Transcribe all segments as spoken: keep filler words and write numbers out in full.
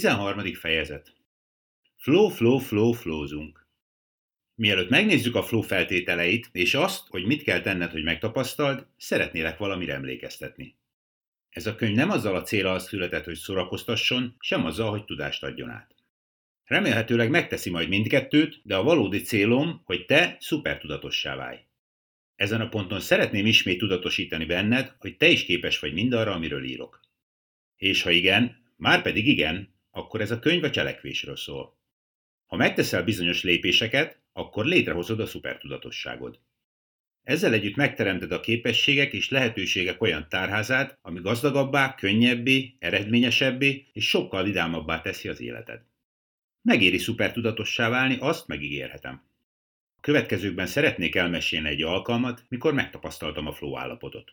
tizenharmadik fejezet. Flow, flow, flow, flowzunk. Mielőtt megnézzük a flow feltételeit, és azt, hogy mit kell tenned, hogy megtapasztald, szeretnélek valamire emlékeztetni. Ez a könyv nem azzal a céllal született, hogy szórakoztasson, sem azzal, hogy tudást adjon át. Remélhetőleg megteszi majd mindkettőt, de a valódi célom, hogy te szupertudatossá válj. Ezen a ponton szeretném ismét tudatosítani benned, hogy te is képes vagy mindarra, amiről írok. És ha igen, már pedig igen, akkor ez a könyv a cselekvésről szól. Ha megteszel bizonyos lépéseket, akkor létrehozod a szupertudatosságod. Ezzel együtt megteremted a képességek és lehetőségek olyan tárházát, ami gazdagabbá, könnyebbé, eredményesebbé és sokkal vidámabbá teszi az életed. Megéri szupertudatossá válni, azt megígérhetem. A következőkben szeretnék elmesélni egy alkalmat, mikor megtapasztaltam a flow állapotot.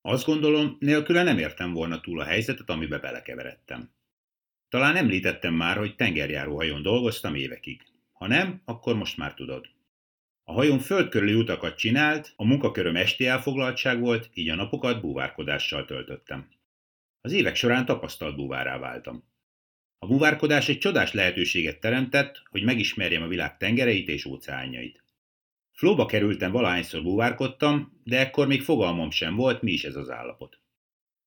Azt gondolom, nélküle nem értem volna túl a helyzetet, amibe belekeveredtem. Talán említettem már, hogy tengerjáróhajón dolgoztam évekig. Ha nem, akkor most már tudod. A hajón földkörüli utakat csinált, a munkaköröm esti elfoglaltság volt, így a napokat búvárkodással töltöttem. Az évek során tapasztalt búvárrá váltam. A búvárkodás egy csodás lehetőséget teremtett, hogy megismerjem a világ tengereit és óceánjait. Flóba kerültem, valahányszor búvárkodtam, de ekkor még fogalmam sem volt, mi is ez az állapot.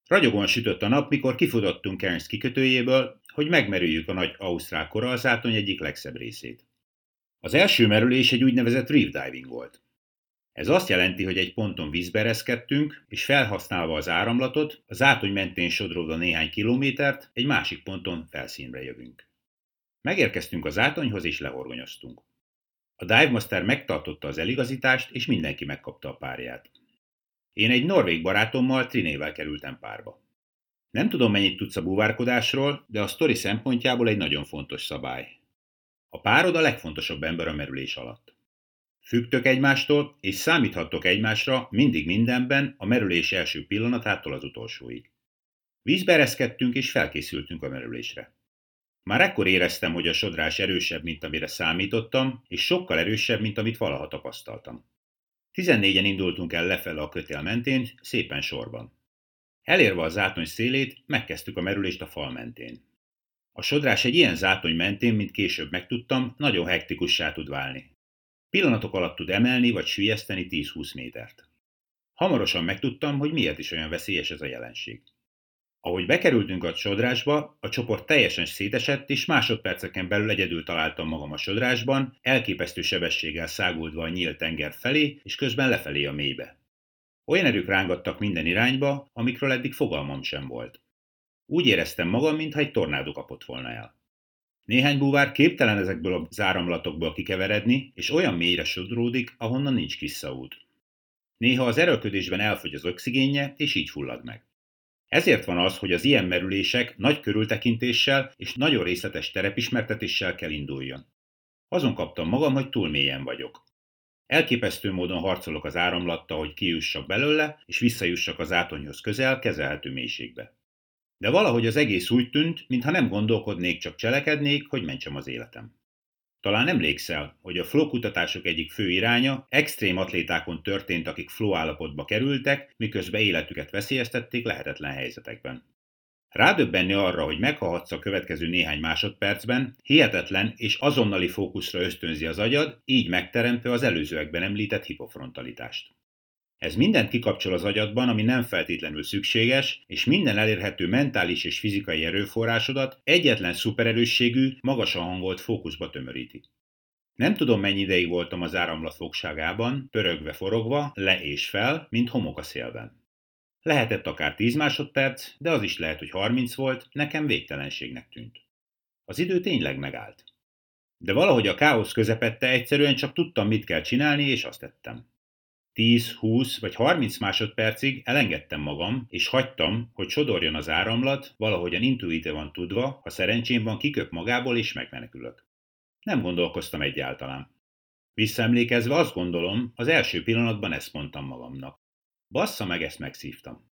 Ragyogóan sütött a nap, mikor kifutottunk Cairns kikötőjéből, hogy megmerüljük a nagy ausztrál korallzátony egyik legszebb részét. Az első merülés egy úgynevezett reef diving volt. Ez azt jelenti, hogy egy ponton vízbe ereszkedtünk, és felhasználva az áramlatot, a zátony mentén sodródva néhány kilométert, egy másik ponton felszínre jövünk. Megérkeztünk a zátonyhoz és lehorgonyoztunk. A divemaster megtartotta az eligazítást, és mindenki megkapta a párját. Én egy norvég barátommal, Trinével kerültem párba. Nem tudom, mennyit tudsz a búvárkodásról, de a sztori szempontjából egy nagyon fontos szabály. A párod a legfontosabb ember a merülés alatt. Függtök egymástól, és számíthattok egymásra mindig mindenben a merülés első pillanatától az utolsóig. Vízbe ereszkedtünk, és felkészültünk a merülésre. Már ekkor éreztem, hogy a sodrás erősebb, mint amire számítottam, és sokkal erősebb, mint amit valaha tapasztaltam. Tizennégyen indultunk el lefele a kötél mentén, szépen sorban. Elérve a zátony szélét, megkezdtük a merülést a fal mentén. A sodrás egy ilyen zátony mentén, mint később megtudtam, nagyon hektikussá tud válni. Pillanatok alatt tud emelni vagy süllyeszteni tíz-húsz métert. Hamarosan megtudtam, hogy miért is olyan veszélyes ez a jelenség. Ahogy bekerültünk a sodrásba, a csoport teljesen szétesett, és másodperceken belül egyedül találtam magam a sodrásban, elképesztő sebességgel száguldva a nyílt tenger felé, és közben lefelé a mélybe. Olyan erők rángattak minden irányba, amikről eddig fogalmam sem volt. Úgy éreztem magam, mintha egy tornádó kapott volna el. Néhány búvár képtelen ezekből a záramlatokból kikeveredni, és olyan mélyre sodródik, ahonnan nincs visszaút. Néha az erőlködésben elfogy az oxigénje, és így fullad meg. Ezért van az, hogy az ilyen merülések nagy körültekintéssel és nagyon részletes terepismertetéssel kell induljon. Azon kaptam magam, hogy túl mélyen vagyok. Elképesztő módon harcolok az áramlattal, hogy kijussak belőle, és visszajussak az zátonyhoz közel, kezelhető mélységbe. De valahogy az egész úgy tűnt, mintha nem gondolkodnék, csak cselekednék, hogy mentsem az életem. Talán emlékszel, hogy a flow kutatások egyik fő iránya extrém atlétákon történt, akik flow állapotba kerültek, miközben életüket veszélyeztették lehetetlen helyzetekben. Rádöbbenni arra, hogy meghalhatsz a következő néhány másodpercben, hihetetlen és azonnali fókuszra ösztönzi az agyad, így megteremtve az előzőekben említett hipofrontalitást. Ez mindent kikapcsol az agyadban, ami nem feltétlenül szükséges, és minden elérhető mentális és fizikai erőforrásodat egyetlen szupererősségű, magasan hangolt fókuszba tömöríti. Nem tudom, mennyi ideig voltam az áramlat fogságában, pörögve-forogva, le és fel, mint homok a szélben. Lehetett akár tíz másodperc, de az is lehet, hogy harminc volt, nekem végtelenségnek tűnt. Az idő tényleg megállt. De valahogy a káosz közepette egyszerűen csak tudtam, mit kell csinálni, és azt tettem. tíz, húsz vagy harminc másodpercig elengedtem magam, és hagytam, hogy sodorjon az áramlat, valahogyan intuitívan tudva, ha szerencsém van, kiköp magából és megmenekülök. Nem gondolkoztam egyáltalán. Visszaemlékezve azt gondolom, az első pillanatban ezt mondtam magamnak. Bassza meg, ezt megszívtam.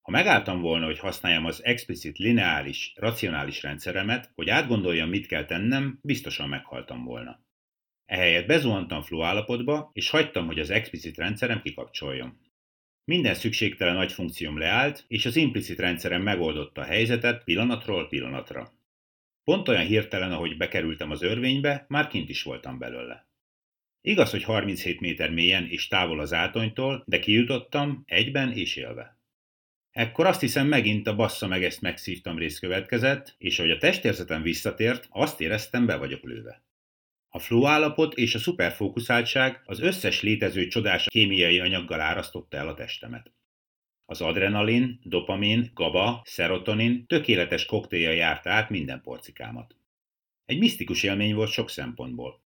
Ha megálltam volna, hogy használjam az explicit lineáris, racionális rendszeremet, hogy átgondoljam, mit kell tennem, biztosan meghaltam volna. Ehelyett bezuhantam flow állapotba, és hagytam, hogy az explicit rendszerem kikapcsoljon. Minden szükségtelen nagy funkcióm leállt, és az implicit rendszerem megoldotta a helyzetet pillanatról pillanatra. Pont olyan hirtelen, ahogy bekerültem az örvénybe, már kint is voltam belőle. Igaz, hogy harminchét méter mélyen és távol az átonytól, de kijutottam egyben és élve. Ekkor azt hiszem megint a bassza meg ezt megszívtam rész következett, és ahogy a testérzetem visszatért, azt éreztem, be vagyok lőve. A flow állapot és a szuperfókuszáltság az összes létező csodás kémiai anyaggal árasztotta el a testemet. Az adrenalin, dopamin, GABA, szerotonin tökéletes koktélja járt át minden porcikámat. Egy misztikus élmény volt sok szempontból.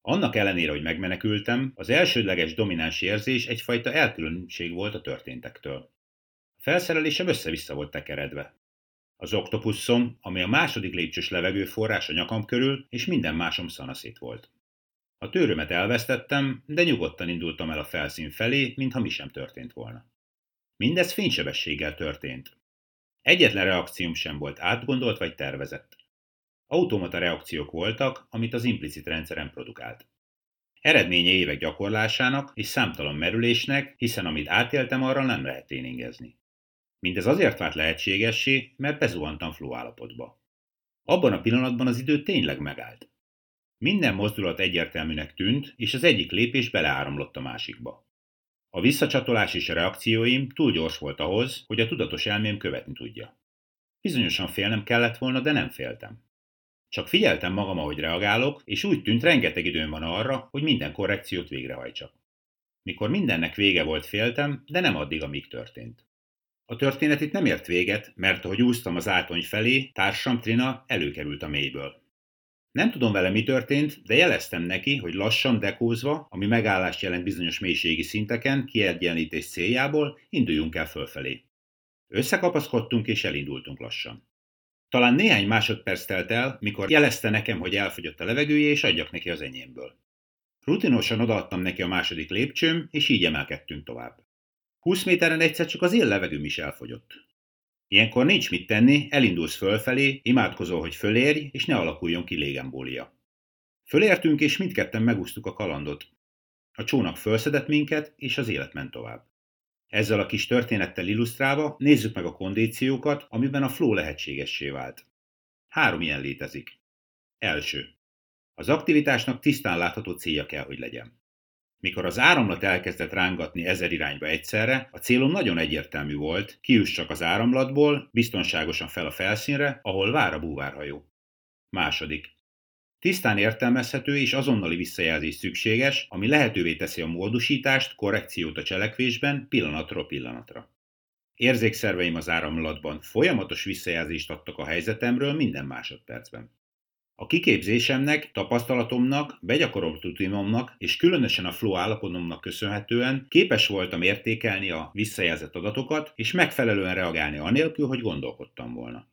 Annak ellenére, hogy megmenekültem, az elsődleges domináns érzés egyfajta elkülönültség volt a történtektől. A felszerelésem össze-vissza volt tekeredve. Az oktopuszom, ami a második lépcsős levegőforrás a nyakam körül, és minden másom szanaszét volt. A tőrömet elvesztettem, de nyugodtan indultam el a felszín felé, mintha mi sem történt volna. Mindez fénysebességgel történt. Egyetlen reakcióm sem volt átgondolt vagy tervezett. Automata reakciók voltak, amit az implicit rendszerem produkált. Eredménye évek gyakorlásának és számtalan merülésnek, hiszen amit átéltem, arra nem lehet tréningezni. Mindez azért vált lehetségessé, mert bezuhantam flow állapotba. Abban a pillanatban az idő tényleg megállt. Minden mozdulat egyértelműnek tűnt, és az egyik lépés beleáramlott a másikba. A visszacsatolás és a reakcióim túl gyors volt ahhoz, hogy a tudatos elmém követni tudja. Bizonyosan félnem kellett volna, de nem féltem. Csak figyeltem magam, ahogy reagálok, és úgy tűnt, rengeteg időm van arra, hogy minden korrekciót végrehajtsak. Mikor mindennek vége volt, féltem, de nem addig, amíg történt. A történet itt nem ért véget, mert ahogy úsztam az átony felé, társam Trina előkerült a mélyből. Nem tudom vele, mi történt, de jeleztem neki, hogy lassan dekózva, ami megállást jelent bizonyos mélységi szinteken, kiegyenlítés céljából, induljunk el fölfelé. Összekapaszkodtunk és elindultunk lassan. Talán néhány másodperc telt el, mikor jelezte nekem, hogy elfogyott a levegője, és adjak neki az enyémből. Rutinosan odaadtam neki a második lépcsőm, és így emelkedtünk tovább. húsz méteren egyszer csak az én levegőm is elfogyott. Ilyenkor nincs mit tenni, elindulsz fölfelé, imádkozol, hogy fölérj, és ne alakuljon ki légembólia. Fölértünk, és mindketten megúsztuk a kalandot. A csónak fölszedett minket, és az élet ment tovább. Ezzel a kis történettel illusztrálva nézzük meg a kondíciókat, amiben a flow lehetségessé vált. Három ilyen létezik. Első. Az aktivitásnak tisztán látható célja kell, hogy legyen. Mikor az áramlat elkezdett rángatni ezer irányba egyszerre, a célom nagyon egyértelmű volt, kiüssak az áramlatból, biztonságosan fel a felszínre, ahol vár a búvárhajó. Második. Tisztán értelmezhető és azonnali visszajelzés szükséges, ami lehetővé teszi a módosítást, korrekciót a cselekvésben pillanatról pillanatra. Érzékszerveim az áramlatban folyamatos visszajelzést adtak a helyzetemről minden másodpercben. A kiképzésemnek, tapasztalatomnak, begyakorolt rutinomnak és különösen a flow állapotomnak köszönhetően képes voltam értékelni a visszajelzett adatokat és megfelelően reagálni anélkül, hogy gondolkodtam volna.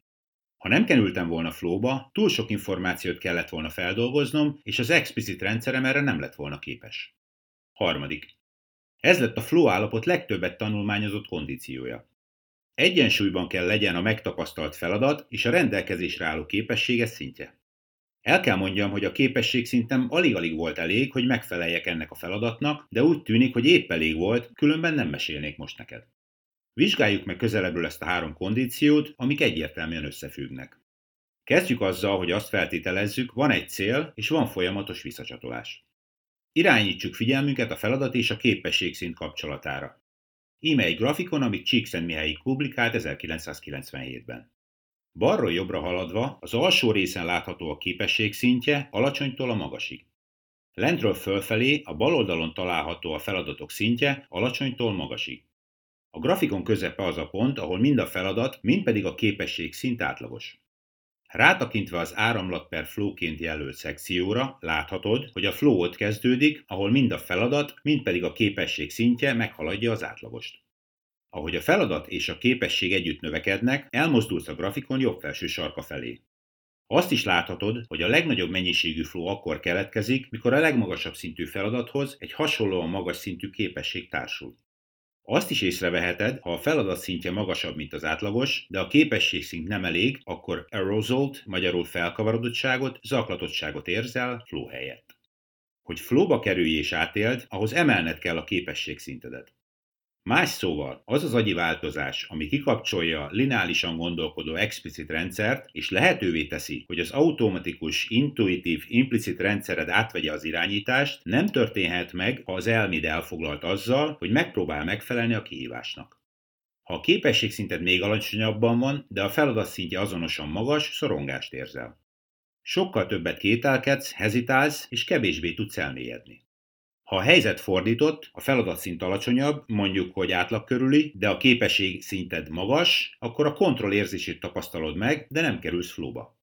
Ha nem kerültem volna flowba, túl sok információt kellett volna feldolgoznom, és az explicit rendszerem erre nem lett volna képes. Harmadik. Ez lett a flow állapot legtöbbet tanulmányozott kondíciója. Egyensúlyban kell legyen a megtapasztalt feladat és a rendelkezésre álló képessége szintje. El kell mondjam, hogy a képesség szintem alig-alig volt elég, hogy megfeleljek ennek a feladatnak, de úgy tűnik, hogy épp elég volt, különben nem mesélnék most neked. Vizsgáljuk meg közelebbről ezt a három kondíciót, amik egyértelműen összefüggnek. Kezdjük azzal, hogy azt feltételezzük, van egy cél és van folyamatos visszacsatolás. Irányítsuk figyelmünket a feladat és a képességszint kapcsolatára. Íme egy grafikon, amit Csíkszentmihályi publikált ezerkilencszázkilencvenhétben. Balról jobbra haladva az alsó részen látható a képesség szintje alacsonytól a magasig. Lentről fölfelé a bal oldalon található a feladatok szintje alacsonytól magasig. A grafikon közepe az a pont, ahol mind a feladat, mind pedig a képesség szint átlagos. Rátakintve az áramlat per flowként jelölt szekcióra láthatod, hogy a flow ott kezdődik, ahol mind a feladat, mind pedig a képesség szintje meghaladja az átlagost. Ahogy a feladat és a képesség együtt növekednek, elmozdulsz a grafikon jobb felső sarka felé. Azt is láthatod, hogy a legnagyobb mennyiségű flow akkor keletkezik, mikor a legmagasabb szintű feladathoz egy hasonlóan magas szintű képesség társul. Azt is észreveheted, ha a feladat szintje magasabb, mint az átlagos, de a képességszint nem elég, akkor arousalt, magyarul felkavarodottságot, zaklatottságot érzel flow helyett. Hogy flowba kerülj és átéld, ahhoz emelned kell a képességszintedet. Más szóval, az az agyi változás, ami kikapcsolja lineálisan gondolkodó explicit rendszert, és lehetővé teszi, hogy az automatikus, intuitív, implicit rendszered átvegye az irányítást, nem történhet meg, ha az elméd elfoglalt azzal, hogy megpróbál megfelelni a kihívásnak. Ha a képességszinted még alacsonyabban van, de a feladat szintje azonosan magas, szorongást érzel. Sokkal többet kételkedsz, hezitálsz, és kevésbé tudsz elmélyedni. Ha a helyzet fordított, a feladatszint alacsonyabb, mondjuk, hogy átlag körüli, de a képesség szinted magas, akkor a kontroll érzését tapasztalod meg, de nem kerülsz flóba.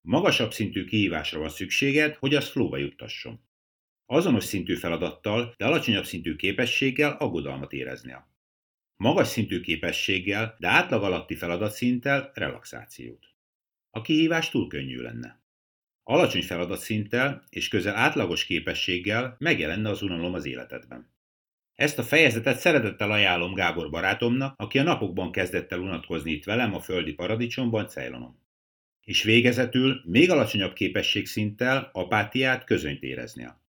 Magasabb szintű kihívásra van szükséged, hogy az flóba juttasson. Azonos szintű feladattal, de alacsonyabb szintű képességgel aggodalmat éreznél. Magas szintű képességgel, de átlag alatti feladatszinttel relaxációt. A kihívás túl könnyű lenne. Alacsony feladatszinttel és közel átlagos képességgel megjelenne az unalom az életedben. Ezt a fejezetet szeretettel ajánlom Gábor barátomnak, aki a napokban kezdett el unatkozni itt velem a földi paradicsomban, Ceylonon. És végezetül még alacsonyabb képességszinttel apátiát, közönyt éreznél.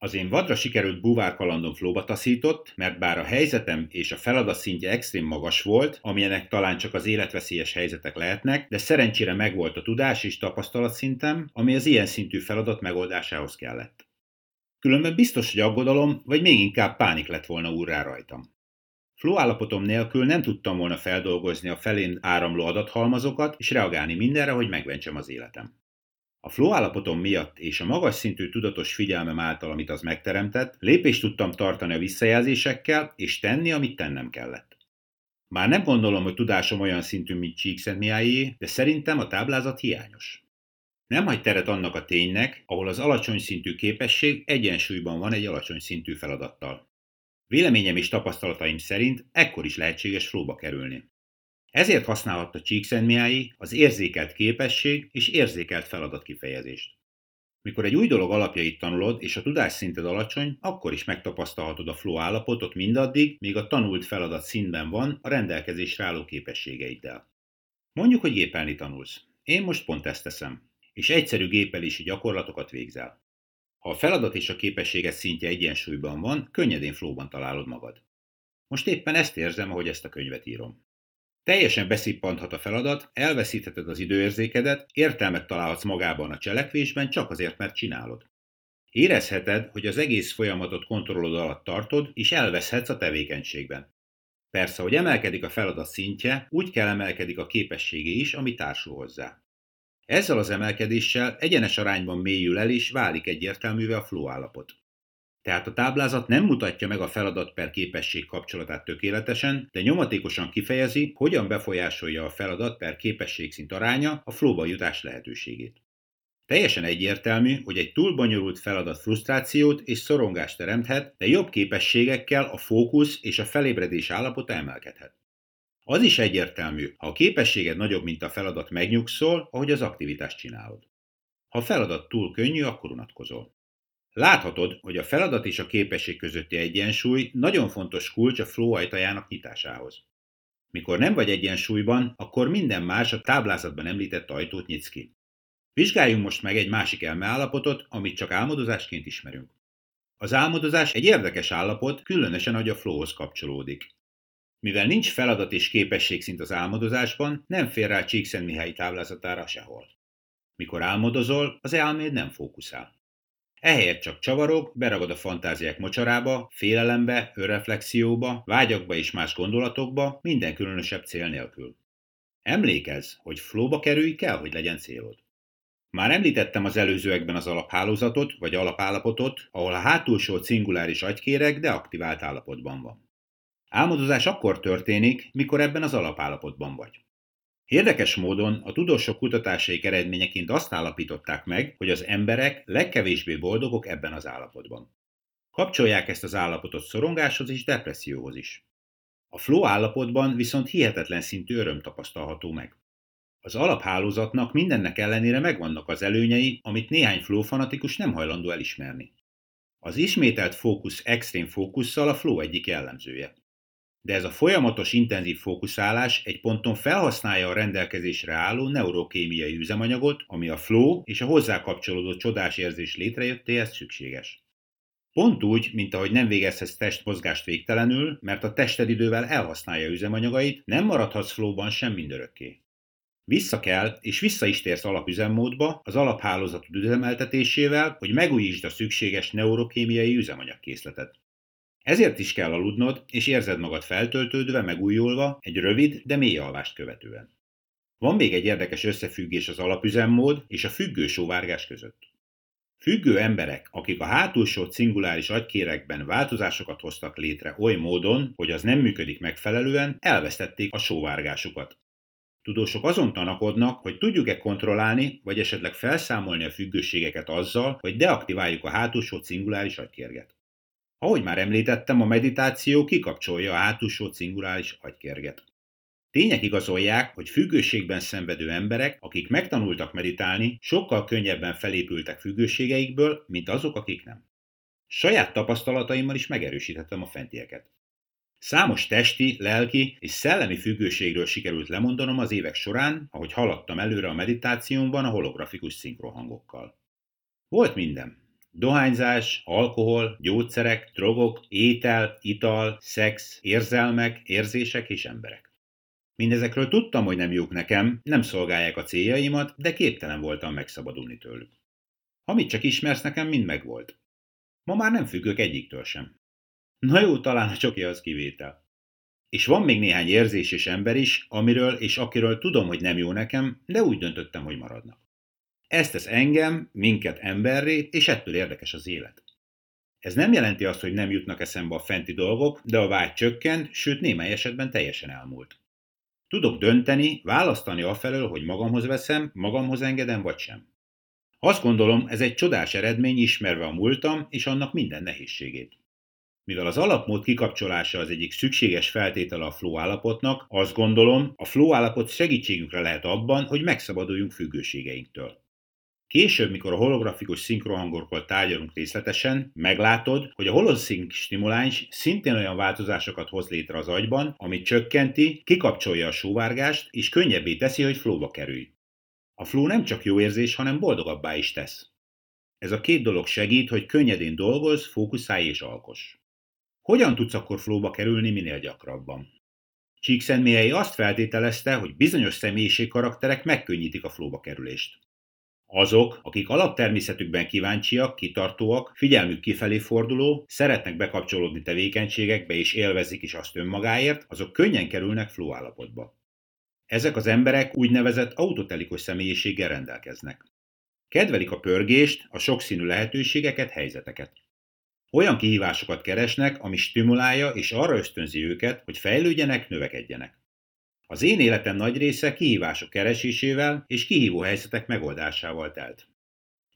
Az én vadra sikerült búvárkalandom flóba taszított, mert bár a helyzetem és a feladat szintje extrém magas volt, amilyenek talán csak az életveszélyes helyzetek lehetnek, de szerencsére megvolt a tudás és tapasztalatszintem, ami az ilyen szintű feladat megoldásához kellett. Különben biztos, hogy aggodalom, vagy még inkább pánik lett volna úrrá rajtam. Flow állapotom nélkül nem tudtam volna feldolgozni a felém áramló adathalmazokat, és reagálni mindenre, hogy megmentsem az életem. A flow állapotom miatt és a magas szintű tudatos figyelmem által, amit az megteremtett, lépést tudtam tartani a visszajelzésekkel, és tenni, amit tennem kellett. Már nem gondolom, hogy tudásom olyan szintű, mint Csíkszentmihályé, de szerintem a táblázat hiányos. Nem hagy teret annak a ténynek, ahol az alacsony szintű képesség egyensúlyban van egy alacsony szintű feladattal. Véleményem és tapasztalataim szerint ekkor is lehetséges flowba kerülni. Ezért használhatta Csíkszentmihályi az érzékelt képesség és érzékelt feladat kifejezést. Mikor egy új dolog alapjait tanulod és a tudásszinted alacsony, akkor is megtapasztalhatod a flow állapotot mindaddig, míg a tanult feladat szintben van a rendelkezésre álló képességeiddel. Mondjuk, hogy gépelni tanulsz. Én most pont ezt teszem, és egyszerű gépelési gyakorlatokat végzel. Ha a feladat és a képességed szintje egyensúlyban van, könnyedén flowban találod magad. Most éppen ezt érzem, ahogy ezt a könyvet írom. Teljesen beszippanthat a feladat, elveszítheted az időérzékedet, értelmet találhatsz magában a cselekvésben csak azért, mert csinálod. Érezheted, hogy az egész folyamatot kontrollod alatt tartod, és elveszhetsz a tevékenységben. Persze, hogy emelkedik a feladat szintje, úgy kell emelkedik a képessége is, ami társul hozzá. Ezzel az emelkedéssel egyenes arányban mélyül el és válik egyértelművé a flow állapot. Tehát a táblázat nem mutatja meg a feladat per képesség kapcsolatát tökéletesen, de nyomatékosan kifejezi, hogyan befolyásolja a feladat per képességszint aránya a flowba jutás lehetőségét. Teljesen egyértelmű, hogy egy túl bonyolult feladat frusztrációt és szorongást teremthet, de jobb képességekkel a fókusz és a felébredés állapota emelkedhet. Az is egyértelmű, ha a képességed nagyobb, mint a feladat, megnyugszol, ahogy az aktivitást csinálod. Ha a feladat túl könnyű, akkor unatkozol. Láthatod, hogy a feladat és a képesség közötti egyensúly nagyon fontos kulcs a flow ajtajának nyitásához. Mikor nem vagy egyensúlyban, akkor minden más a táblázatban említett ajtót nyitsz ki. Vizsgáljunk most meg egy másik elmeállapotot, amit csak álmodozásként ismerünk. Az álmodozás egy érdekes állapot, különösen, hogy a flowhoz kapcsolódik. Mivel nincs feladat és képességszint az álmodozásban, nem fér rá Csíkszentmihályi táblázatára sehol. Mikor álmodozol, az elméd nem fókuszál. Ehelyett csak csavarog, beragad a fantáziák mocsarába, félelembe, önreflexióba, vágyakba és más gondolatokba, minden különösebb cél nélkül. Emlékezz, hogy flowba kerülj, kell, hogy legyen célod. Már említettem az előzőekben az alaphálózatot vagy alapállapotot, ahol a hátulsó cinguláris agykéreg deaktivált állapotban van. Álmodozás akkor történik, mikor ebben az alapállapotban vagy. Érdekes módon a tudósok kutatásaik eredményeként azt állapították meg, hogy az emberek legkevésbé boldogok ebben az állapotban. Kapcsolják ezt az állapotot szorongáshoz és depresszióhoz is. A flow állapotban viszont hihetetlen szintű öröm tapasztalható meg. Az alaphálózatnak mindennek ellenére megvannak az előnyei, amit néhány flow fanatikus nem hajlandó elismerni. Az ismételt fókusz extrém fókusszal a flow egyik jellemzője. De ez a folyamatos intenzív fókuszálás egy ponton felhasználja a rendelkezésre álló neurokémiai üzemanyagot, ami a flow és a hozzá kapcsolódó csodás érzés létrejöttéhez szükséges. Pont úgy, mint ahogy nem végezhetsz testmozgást végtelenül, mert a tested idővel elhasználja üzemanyagait, nem maradhatsz flowban sem mindörökké. Vissza kell, és vissza is térsz alapüzemmódba az alaphálózatod üzemeltetésével, hogy megújítsd a szükséges neurokémiai üzemanyagkészletet. Ezért is kell aludnod, és érzed magad feltöltődve, megújulva egy rövid, de mély alvást követően. Van még egy érdekes összefüggés az alapüzemmód és a függő sóvárgás között. Függő emberek, akik a hátulsó cinguláris agykérekben változásokat hoztak létre oly módon, hogy az nem működik megfelelően, elvesztették a sóvárgásukat. Tudósok azon tanakodnak, hogy tudjuk-e kontrollálni, vagy esetleg felszámolni a függőségeket azzal, hogy deaktiváljuk a hátulsó cinguláris agykérget. Ahogy már említettem, a meditáció kikapcsolja a hátulsó cinguláris agykérget. Tények igazolják, hogy függőségben szenvedő emberek, akik megtanultak meditálni, sokkal könnyebben felépültek függőségeikből, mint azok, akik nem. Saját tapasztalataimmal is megerősítettem a fentieket. Számos testi, lelki és szellemi függőségről sikerült lemondanom az évek során, ahogy haladtam előre a meditációmban a holografikus szinkrohangokkal. Volt minden. Dohányzás, alkohol, gyógyszerek, drogok, étel, ital, szex, érzelmek, érzések és emberek. Mindezekről tudtam, hogy nem jók nekem, nem szolgálják a céljaimat, de képtelen voltam megszabadulni tőlük. Amit csak ismersz nekem, mind megvolt. Ma már nem függök egyiktől sem. Na jó, talán a csoki az kivétel. És van még néhány érzés és ember is, amiről és akiről tudom, hogy nem jó nekem, de úgy döntöttem, hogy maradnak. Ez tesz engem, minket emberré, és ettől érdekes az élet. Ez nem jelenti azt, hogy nem jutnak eszembe a fenti dolgok, de a vágy csökkent, sőt némely esetben teljesen elmúlt. Tudok dönteni, választani afelől, hogy magamhoz veszem, magamhoz engedem, vagy sem. Azt gondolom, ez egy csodás eredmény, ismerve a múltam és annak minden nehézségét. Mivel az alapmód kikapcsolása az egyik szükséges feltétele a flow állapotnak, azt gondolom, a flow állapot segítségünkre lehet abban, hogy megszabaduljunk függőségeinktől. Később, mikor a holografikus szinkrohangokról tárgyalunk részletesen, meglátod, hogy a holoszink stimuláns szintén olyan változásokat hoz létre az agyban, ami csökkenti, kikapcsolja a sóvárgást, és könnyebbé teszi, hogy flowba kerülj. A flow nem csak jó érzés, hanem boldogabbá is tesz. Ez a két dolog segít, hogy könnyedén dolgozz, fókuszálj és alkoss. Hogyan tudsz akkor flowba kerülni minél gyakrabban? Csíkszentmihályi azt feltételezte, hogy bizonyos személyiségkarakterek megkönnyítik a flowba kerülést. Azok, akik alaptermészetükben kíváncsiak, kitartóak, figyelmük kifelé forduló, szeretnek bekapcsolódni tevékenységekbe és élvezik is azt önmagáért, azok könnyen kerülnek flow állapotba. Ezek az emberek úgynevezett autotelikus személyiséggel rendelkeznek. Kedvelik a pörgést, a sokszínű lehetőségeket, helyzeteket. Olyan kihívásokat keresnek, ami stimulálja és arra ösztönzi őket, hogy fejlődjenek, növekedjenek. Az én életem nagy része kihívások keresésével és kihívó helyzetek megoldásával telt.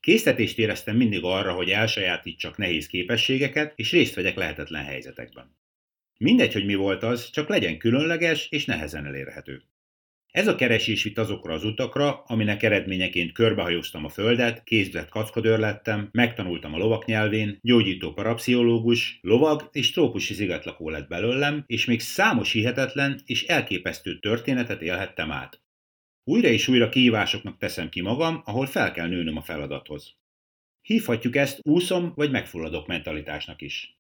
Késztetést éreztem mindig arra, hogy elsajátítsak nehéz képességeket és részt vegyek lehetetlen helyzetekben. Mindegy, hogy mi volt az, csak legyen különleges és nehezen elérhető. Ez a keresés vitt azokra az utakra, aminek eredményeként körbehajóztam a földet, kézbetett kackadőr lettem, megtanultam a lovak nyelvén, gyógyító parapszichológus, lovag és trópusi szigetlakó lett belőlem, és még számos hihetetlen és elképesztő történetet élhettem át. Újra és újra kihívásoknak teszem ki magam, ahol fel kell nőnöm a feladathoz. Hívhatjuk ezt úszom vagy megfulladok mentalitásnak is.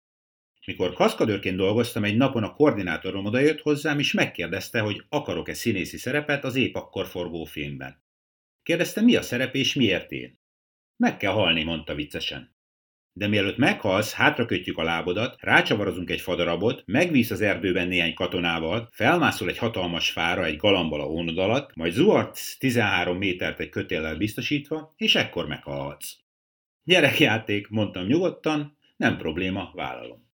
Mikor kaszkadőrként dolgoztam, egy napon a koordinátorom odajött hozzám, és megkérdezte, hogy akarok-e színészi szerepet az épp akkor forgó filmben. Kérdeztem, mi a szerep és miért én. Meg kell halni, mondta viccesen. De mielőtt meghalsz, hátrakötjük a lábodat, rácsavarozunk egy fadarabot, megvíz az erdőben néhány katonával, felmászol egy hatalmas fára egy galambal a hónod alatt, majd zuhartsz tizenhárom métert egy kötéllel biztosítva, és ekkor meghalhatsz. Gyerekjáték, mondtam nyugodtan, nem probléma, vállalom.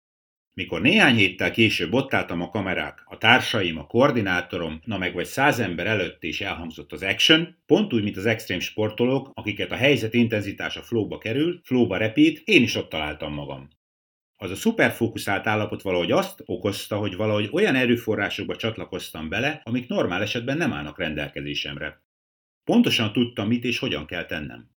Mikor néhány héttel később ott álltam a kamerák, a társaim, a koordinátorom, na meg vagy száz ember előtt is elhangzott az action, pont úgy, mint az extrém sportolók, akiket a helyzet intenzitása flowba kerül, flowba repít, én is ott találtam magam. Az a szuperfókuszált állapot valahogy azt okozta, hogy valahogy olyan erőforrásokba csatlakoztam bele, amik normál esetben nem állnak rendelkezésemre. Pontosan tudtam, mit és hogyan kell tennem.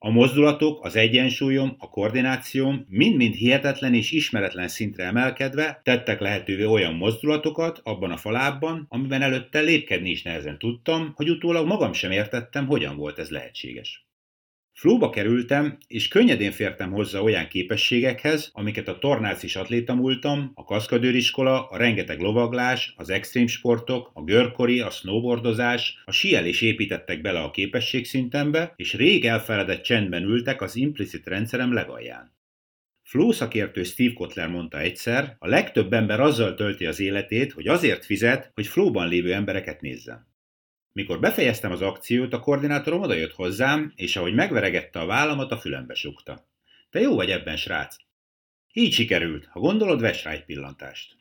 A mozdulatok, az egyensúlyom, a koordinációm mind-mind hihetetlen és ismeretlen szintre emelkedve tettek lehetővé olyan mozdulatokat abban a falábban, amiben előtte lépkedni is nehezen tudtam, hogy utólag magam sem értettem, hogyan volt ez lehetséges. Flóba kerültem, és könnyedén fértem hozzá olyan képességekhez, amiket a tornácis atlétamúltam, a kaszkadőriskola, a rengeteg lovaglás, az extrém sportok, a görkori, a snowboardozás, a síelés építettek bele a képességszintembe, és rég elfeledett csendben ültek az implicit rendszerem legalján. Flow szakértő Steve Kotler mondta egyszer, a legtöbb ember azzal tölti az életét, hogy azért fizet, hogy flowban lévő embereket nézzen. Mikor befejeztem az akciót, a koordinátorom odajött hozzám, és ahogy megveregette a vállamat, a fülembe súgta. Te jó vagy ebben, srác. Így sikerült, ha gondolod, vesz rá egy pillantást.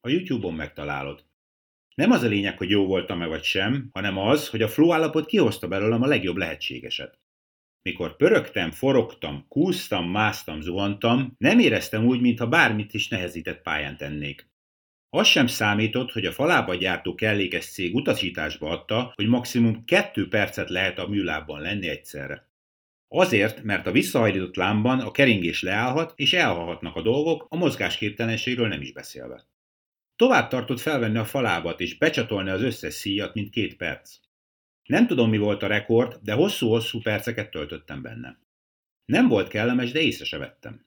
A YouTube-on megtalálod. Nem az a lényeg, hogy jó voltam-e vagy sem, hanem az, hogy a flow állapot kihozta belőlem a legjobb lehetségeset. Mikor pörögtem, forogtam, kúsztam, másztam, zuhantam, nem éreztem úgy, mintha bármit is nehezített pályán tennék. Az sem számított, hogy a falába gyártó kellékes cég utasításba adta, hogy maximum kettő percet lehet a műlábban lenni egyszerre. Azért, mert a visszahajlított lámban a keringés leállhat, és elhalhatnak a dolgok, a mozgásképtelenségről nem is beszélve. Tovább tartott felvenni a falábat és becsatolni az összes szíjat, mint két perc. Nem tudom, mi volt a rekord, de hosszú-hosszú perceket töltöttem benne. Nem volt kellemes, de észre se vettem.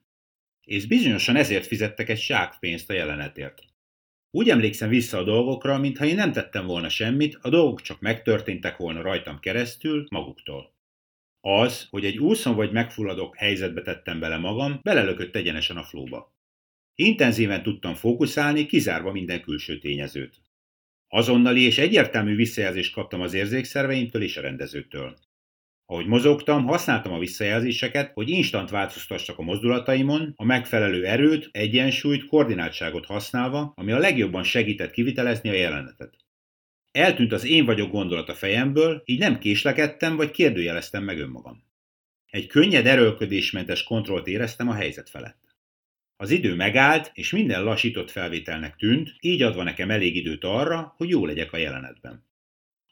És bizonyosan ezért fizettek egy zsákpénzt a jelenetért. Úgy emlékszem vissza a dolgokra, mintha én nem tettem volna semmit, a dolgok csak megtörténtek volna rajtam keresztül, maguktól. Az, hogy egy úszon vagy megfulladok helyzetbe tettem bele magam, belelökött egyenesen a flóba. Intenzíven tudtam fókuszálni, kizárva minden külső tényezőt. Azonnali és egyértelmű visszajelzést kaptam az érzékszerveimtől és a rendezőtől. Ahogy mozogtam, használtam a visszajelzéseket, hogy instant változtassak a mozdulataimon, a megfelelő erőt, egyensúlyt, koordináltságot használva, ami a legjobban segített kivitelezni a jelenetet. Eltűnt az én vagyok gondolat a fejemből, így nem késlekedtem vagy kérdőjeleztem meg önmagam. Egy könnyed erőlködésmentes kontrollt éreztem a helyzet felett. Az idő megállt, és minden lassított felvételnek tűnt, így adva nekem elég időt arra, hogy jó legyek a jelenetben.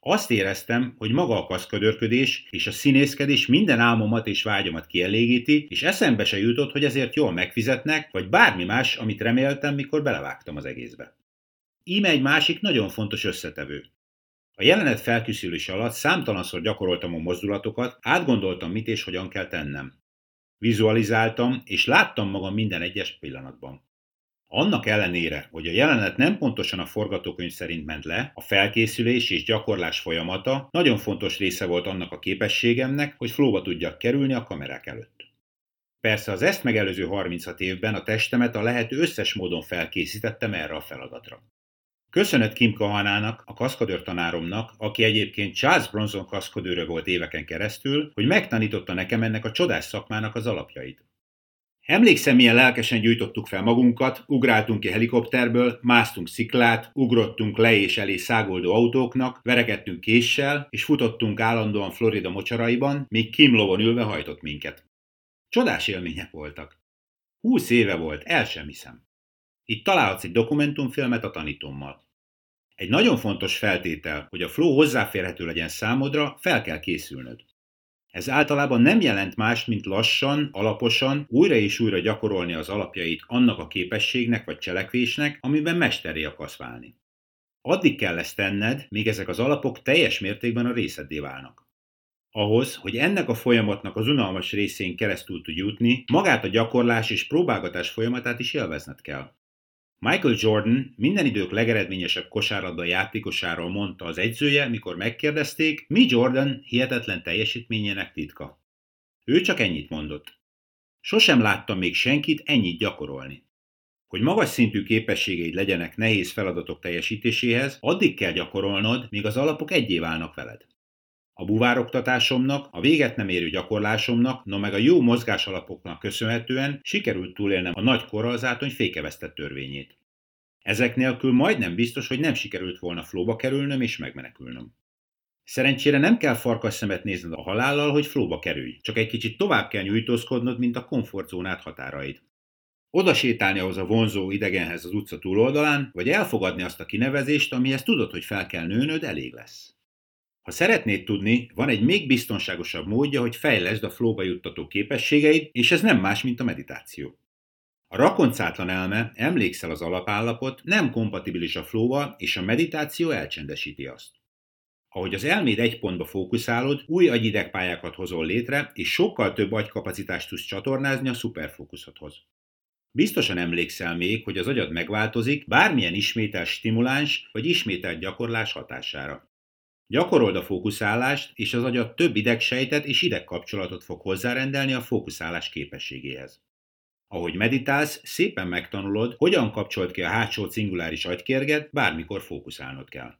Azt éreztem, hogy maga a kaszkadőrködés és a színészkedés minden álmomat és vágyamat kielégíti, és eszembe se jutott, hogy ezért jól megfizetnek, vagy bármi más, amit reméltem, mikor belevágtam az egészbe. Íme egy másik nagyon fontos összetevő. A jelenet felkészülés alatt számtalanszor gyakoroltam a mozdulatokat, átgondoltam, mit és hogyan kell tennem. Vizualizáltam, és láttam magam minden egyes pillanatban. Annak ellenére, hogy a jelenet nem pontosan a forgatókönyv szerint ment le, a felkészülés és gyakorlás folyamata nagyon fontos része volt annak a képességemnek, hogy flowba tudjak kerülni a kamerák előtt. Persze az ezt megelőző harminchat évben a testemet a lehető összes módon felkészítettem erre a feladatra. Köszönet Kim Kahanának, a kaszkadőr tanáromnak, aki egyébként Charles Bronson kaszkadőre volt éveken keresztül, hogy megtanította nekem ennek a csodás szakmának az alapjait. Emlékszem, milyen lelkesen gyújtottuk fel magunkat, ugráltunk ki helikopterből, másztunk sziklát, ugrottunk le és elé szágoldó autóknak, verekedtünk késsel, és futottunk állandóan Florida mocsaraiban, míg Kim lovon ülve hajtott minket. Csodás élmények voltak. Húsz éve volt, el sem hiszem. Itt találhatsz egy dokumentumfilmet a tanítommal. Egy nagyon fontos feltétel, hogy a flow hozzáférhető legyen számodra, fel kell készülnöd. Ez általában nem jelent más, mint lassan, alaposan, újra és újra gyakorolni az alapjait annak a képességnek vagy cselekvésnek, amiben mesterré akarsz válni. Addig kell ezt tenned, míg ezek az alapok teljes mértékben a részeddé válnak. Ahhoz, hogy ennek a folyamatnak az unalmas részén keresztül tudj jutni, magát a gyakorlás és próbálgatás folyamatát is élvezned kell. Michael Jordan, minden idők legeredményesebb kosárlabda játékosáról mondta az edzője, mikor megkérdezték, mi Jordan hihetetlen teljesítményének titka. Ő csak ennyit mondott. Sosem láttam még senkit ennyit gyakorolni. Hogy magas szintű képességeid legyenek nehéz feladatok teljesítéséhez, addig kell gyakorolnod, míg az alapok egyé válnak veled. A buvároktatásomnak, a véget nem érő gyakorlásomnak, no meg a jó mozgás alapoknak köszönhetően sikerült túlélnem a nagy korallzátony fékevesztett törvényét. Ezek nélkül majdnem biztos, hogy nem sikerült volna flowba kerülnöm és megmenekülnöm. Szerencsére nem kell farkas szemet nézned a halállal, hogy flowba kerülj, csak egy kicsit tovább kell nyújtózkodnod, mint a komfortzónád határaid. Oda sétálni ahhoz a vonzó idegenhez az utca túloldalán, vagy elfogadni azt a kinevezést, amihez tudod, hogy fel kell nőnöd, elég lesz. Ha szeretnéd tudni, van egy még biztonságosabb módja, hogy fejleszd a flowba juttató képességeid, és ez nem más, mint a meditáció. A rakoncátlan elme, emlékszel az alapállapot, nem kompatibilis a flowval, és a meditáció elcsendesíti azt. Ahogy az elméd egy pontba fókuszálod, új agyidegpályákat hozol létre, és sokkal több agykapacitást tudsz csatornázni a szuperfókuszodhoz. Biztosan emlékszel még, hogy az agyad megváltozik bármilyen ismételt stimuláns vagy ismételt gyakorlás hatására. Gyakorold a fókuszálást, és az agyad több idegsejtet és idegkapcsolatot fog hozzárendelni a fókuszálás képességéhez. Ahogy meditálsz, szépen megtanulod, hogyan kapcsold ki a hátsó cinguláris agykérget, bármikor fókuszálnod kell.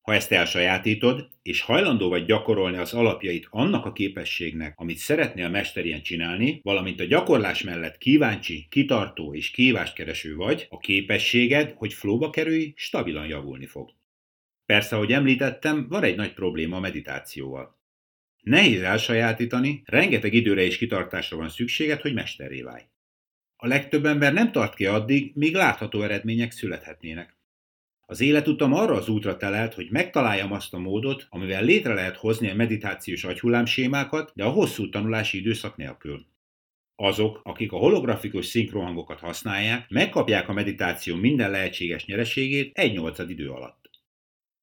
Ha ezt elsajátítod, és hajlandó vagy gyakorolni az alapjait annak a képességnek, amit szeretnél mesterien csinálni, valamint a gyakorlás mellett kíváncsi, kitartó és kihíváskereső vagy, a képességed, hogy flóba kerülj, stabilan javulni fog. Persze, ahogy említettem, van egy nagy probléma a meditációval. Nehéz elsajátítani, rengeteg időre és kitartásra van szükséged, hogy mesterré válj. A legtöbb ember nem tart ki addig, míg látható eredmények születhetnének. Az életutam arra az útra telelt, hogy megtaláljam azt a módot, amivel létre lehet hozni a meditációs agyhullámsémákat, de a hosszú tanulási időszak nélkül. Azok, akik a holografikus szinkronhangokat használják, megkapják a meditáció minden lehetséges nyereségét egy nyolcad idő alatt.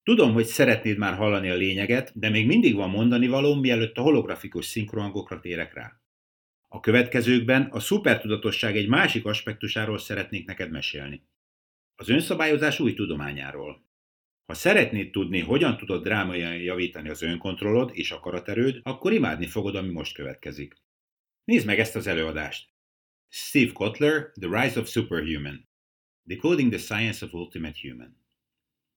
Tudom, hogy szeretnéd már hallani a lényeget, de még mindig van mondani valóm, mielőtt a holografikus szinkronhangokra térek rá. A következőkben a szupertudatosság egy másik aspektusáról szeretnék neked mesélni. Az önszabályozás új tudományáról. Ha szeretnéd tudni, hogyan tudod drámaian javítani az önkontrollod és akaraterőd, akkor imádni fogod, ami most következik. Nézd meg ezt az előadást! Steve Kotler, The Rise of Superhuman. Decoding the Science of Ultimate Human.